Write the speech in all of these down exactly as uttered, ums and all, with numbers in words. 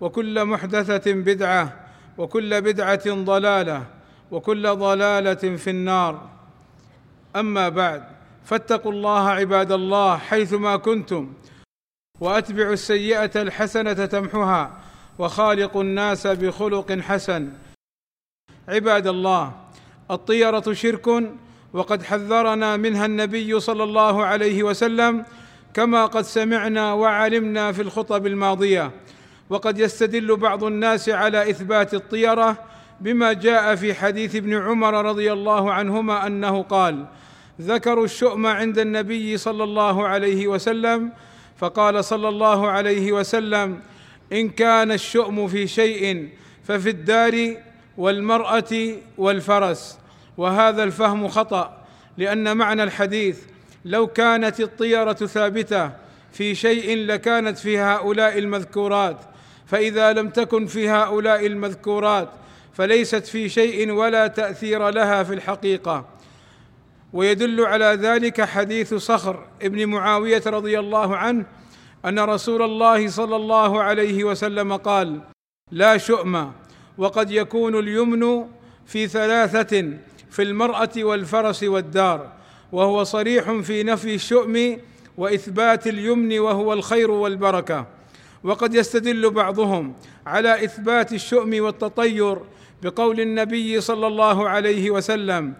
وكل محدثة بدعة، وكل بدعة ضلالة، وكل ضلالة في النار. أما بعد، فاتقوا الله عباد الله حيثما كنتم، وأتبعوا السيئة الحسنة تمحها، وخالقوا الناس بخلق حسن. عباد الله، الطيرة شرك، وقد حذرنا منها النبي صلى الله عليه وسلم كما قد سمعنا وعلمنا في الخطب الماضية. وقد يستدل بعض الناس على إثبات الطيرة بما جاء في حديث ابن عمر رضي الله عنهما أنه قال: ذكروا الشؤم عند النبي صلى الله عليه وسلم، فقال صلى الله عليه وسلم: إن كان الشؤم في شيء ففي الدار والمرأة والفرس. وهذا الفهم خطأ، لأن معنى الحديث: لو كانت الطيرة ثابتة في شيء لكانت في هؤلاء المذكورات، فإذا لم تكن في هؤلاء المذكورات فليست في شيء ولا تأثير لها في الحقيقة. ويدل على ذلك حديث صخر ابن معاوية رضي الله عنه أن رسول الله صلى الله عليه وسلم قال: لا شؤم، وقد يكون اليمن في ثلاثة، في المرأة والفرس والدار. وهو صريح في نفي الشؤم وإثبات اليمن، وهو الخير والبركة. وقد يستدل بعضهم على إثبات الشؤم والتطير بقول النبي صلى الله عليه وسلم: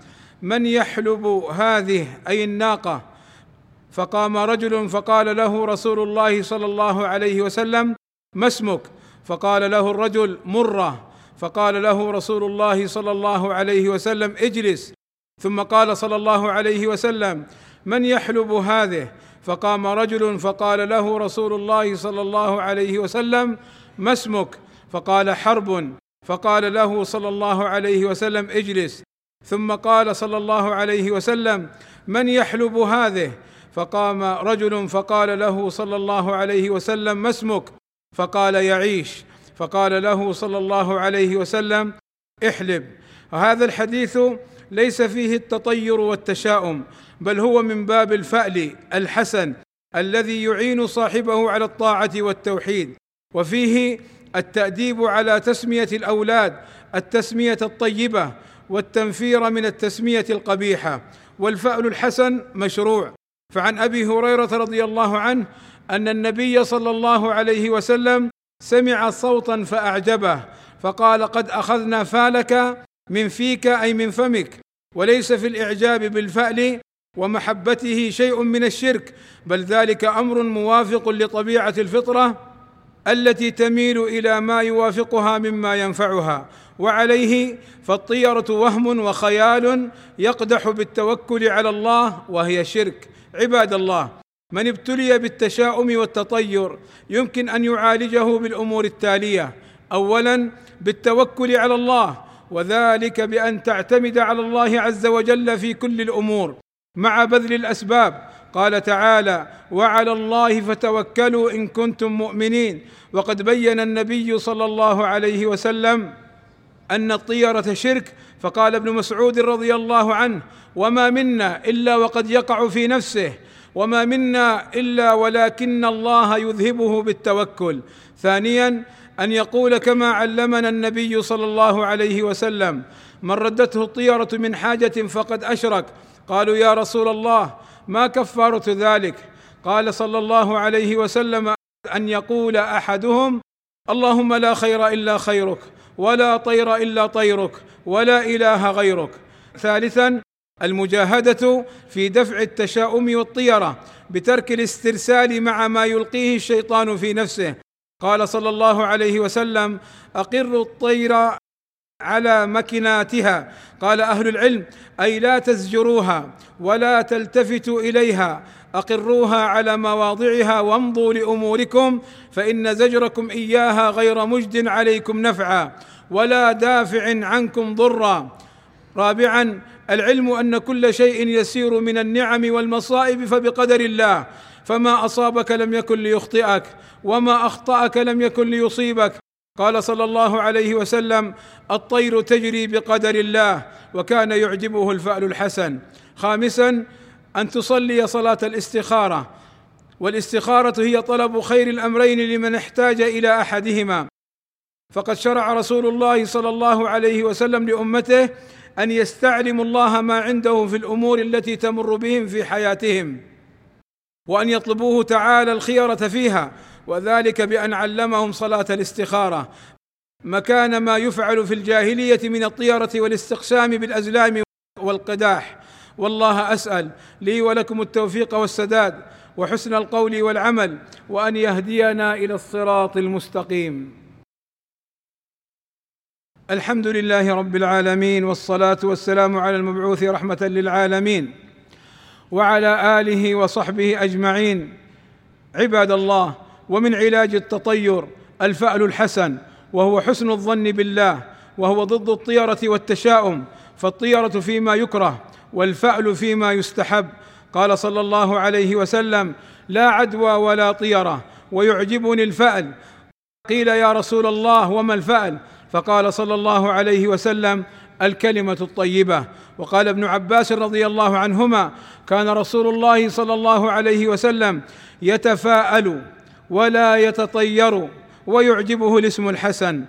من يحلب هذه، أي الناقة. فقام رجل فقال له رسول الله صلى الله عليه وسلم: ما اسمك؟ فقال له الرجل: مرة. فقال له رسول الله صلى الله عليه وسلم: اجلس. ثم قال صلى الله عليه وسلم: من يحلب هذه؟ فقام رجل فقال له رسول الله صلى الله عليه وسلم: ما اسمك؟ فقال: حرب. فقال له صلى الله عليه وسلم: اجلس. ثم قال صلى الله عليه وسلم: من يحلب هذه؟ فقام رجل فقال له صلى الله عليه وسلم: ما اسمك؟ فقال: يعيش. فقال له صلى الله عليه وسلم: احلب. هذا الحديث ليس فيه التطير والتشاؤم، بل هو من باب الفأل الحسن الذي يعين صاحبه على الطاعة والتوحيد. وفيه التأديب على تسمية الأولاد التسمية الطيبة، والتنفير من التسمية القبيحة. والفأل الحسن مشروع. فعن أبي هريرة رضي الله عنه أن النبي صلى الله عليه وسلم سمع صوتا فأعجبه، فقال: قد أخذنا فالك من فيك، أي من فمك. وليس في الإعجاب بالفأل ومحبته شيء من الشرك، بل ذلك أمر موافق لطبيعة الفطرة التي تميل إلى ما يوافقها مما ينفعها. وعليه فالطيرة وهم وخيال يقدح بالتوكل على الله، وهي شرك. عباد الله، من ابتلي بالتشاؤم والتطير يمكن أن يعالجه بالأمور التالية: أولا، بالتوكل على الله، وذلك بأن تعتمد على الله عز وجل في كل الأمور مع بذل الأسباب. قال تعالى: وعلى الله فتوكلوا إن كنتم مؤمنين. وقد بيّن النبي صلى الله عليه وسلم أن الطيرة شرك، فقال ابن مسعود رضي الله عنه: وما منا إلا وقد يقع في نفسه، وما منا إلا ولكن الله يذهبه بالتوكل. ثانياً، أن يقول كما علمنا النبي صلى الله عليه وسلم: من ردته الطيرة من حاجة فقد أشرك. قالوا: يا رسول الله، ما كفارة ذلك؟ قال صلى الله عليه وسلم: أن يقول أحدهم: اللهم لا خير إلا خيرك، ولا طير إلا طيرك، ولا إله غيرك. ثالثاً، المجاهدة في دفع التشاؤم والطيرة بترك الاسترسال مع ما يلقيه الشيطان في نفسه. قال صلى الله عليه وسلم: أقروا الطير على مكناتها. قال أهل العلم: أي لا تزجروها، ولا تلتفتوا إليها، أقروها على مواضعها وامضوا لأموركم، فإن زجركم إياها غير مجد عليكم نفعا ولا دافع عنكم ضرا. رابعا العلم أن كل شيء يسير من النعم والمصائب فبقدر الله، فما أصابك لم يكن ليخطئك، وما أخطأك لم يكن ليصيبك. قال صلى الله عليه وسلم: الطير تجري بقدر الله، وكان يعجبه الفأل الحسن. خامسا أن تصلي صلاة الاستخارة، والاستخارة هي طلب خير الأمرين لمن احتاج إلى أحدهما، فقد شرع رسول الله صلى الله عليه وسلم لأمته أن يستعلموا الله ما عنده في الأمور التي تمر بهم في حياتهم، وأن يطلبوه تعالى الخيرة فيها، وذلك بأن علمهم صلاة الاستخارة مكان ما يفعل في الجاهلية من الطيرة والاستقسام بالأزلام والقداح. والله أسأل لي ولكم التوفيق والسداد وحسن القول والعمل، وأن يهدينا إلى الصراط المستقيم. الحمد لله رب العالمين، والصلاة والسلام على المبعوث رحمة للعالمين وعلى آله وصحبه أجمعين. عباد الله، ومن علاج التطير الفأل الحسن، وهو حسن الظن بالله، وهو ضد الطيرة والتشاؤم، فالطيرة فيما يكره والفأل فيما يستحب. قال صلى الله عليه وسلم: لا عدوى ولا طيرة ويعجبني الفأل. قيل: يا رسول الله وما الفأل؟ فقال صلى الله عليه وسلم: الكلمة الطيبة. وقال ابن عباس رضي الله عنهما: كان رسول الله صلى الله عليه وسلم يتفاءل ولا يتطير، ويعجبه الاسم الحسن.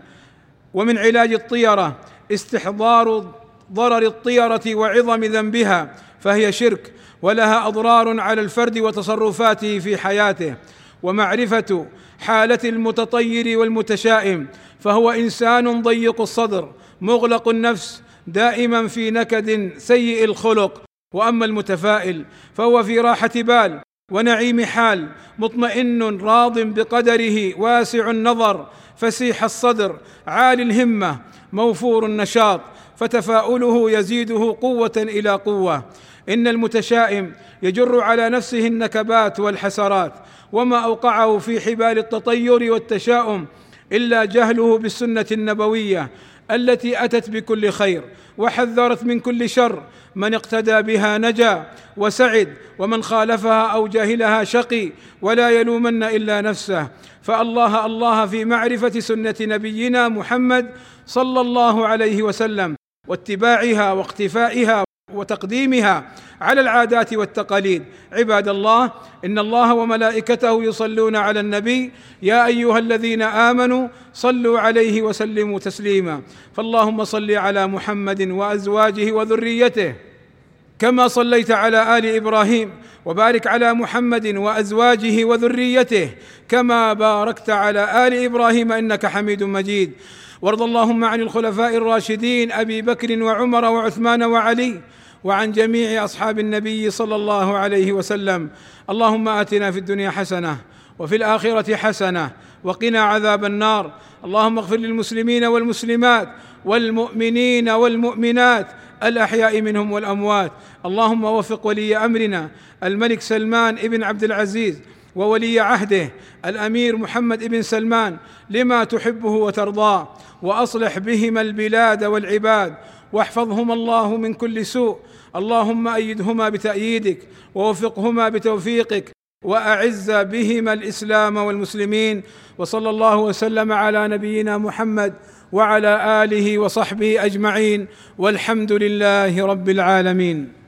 ومن علاج الطيرة استحضار ضرر الطيرة وعظم ذنبها، فهي شرك ولها أضرار على الفرد وتصرفاته في حياته، ومعرفة حالة المتطير والمتشائم، فهو إنسان ضيق الصدر مغلق النفس دائما في نكد سيء الخلق. وأما المتفائل فهو في راحة بال ونعيم حال، مطمئن راض بقدره، واسع النظر، فسيح الصدر، عالي الهمة، موفور النشاط، فتفاؤله يزيده قوة إلى قوة. إن المتشائم يجر على نفسه النكبات والحسرات، وما أوقعه في حبال التطير والتشاؤم إلا جهله بالسنة النبوية التي أتت بكل خير وحذرت من كل شر. من اقتدى بها نجا وسعد، ومن خالفها أو جاهلها شقي، ولا يلومن إلا نفسه. فالله الله في معرفة سنة نبينا محمد صلى الله عليه وسلم، واتباعها واقتفائها وتقديمها على العادات والتقاليد. عباد الله، إن الله وملائكته يصلون على النبي، يا أيها الذين آمنوا صلوا عليه وسلموا تسليما. فاللهم صل على محمد وأزواجه وذريته كما صليت على آل إبراهيم، وبارك على محمد وأزواجه وذريته كما باركت على آل إبراهيم إنك حميد مجيد. وارض اللهم عن الخلفاء الراشدين أبي بكر وعمر وعثمان وعلي، وعن جميع أصحاب النبي صلى الله عليه وسلم. اللهم آتنا في الدنيا حسنة وفي الآخرة حسنة وقنا عذاب النار. اللهم اغفر للمسلمين والمسلمات والمؤمنين والمؤمنات الأحياء منهم والأموات. اللهم وفق ولي أمرنا الملك سلمان بن عبد العزيز وولي عهده الأمير محمد بن سلمان لما تحبه وترضاه، وأصلح بهما البلاد والعباد، واحفظهما الله من كل سوء. اللهم أيدهما بتأييدك، ووفقهما بتوفيقك، وأعز بهما الإسلام والمسلمين. وصلى الله وسلم على نبينا محمد وعلى آله وصحبه أجمعين، والحمد لله رب العالمين.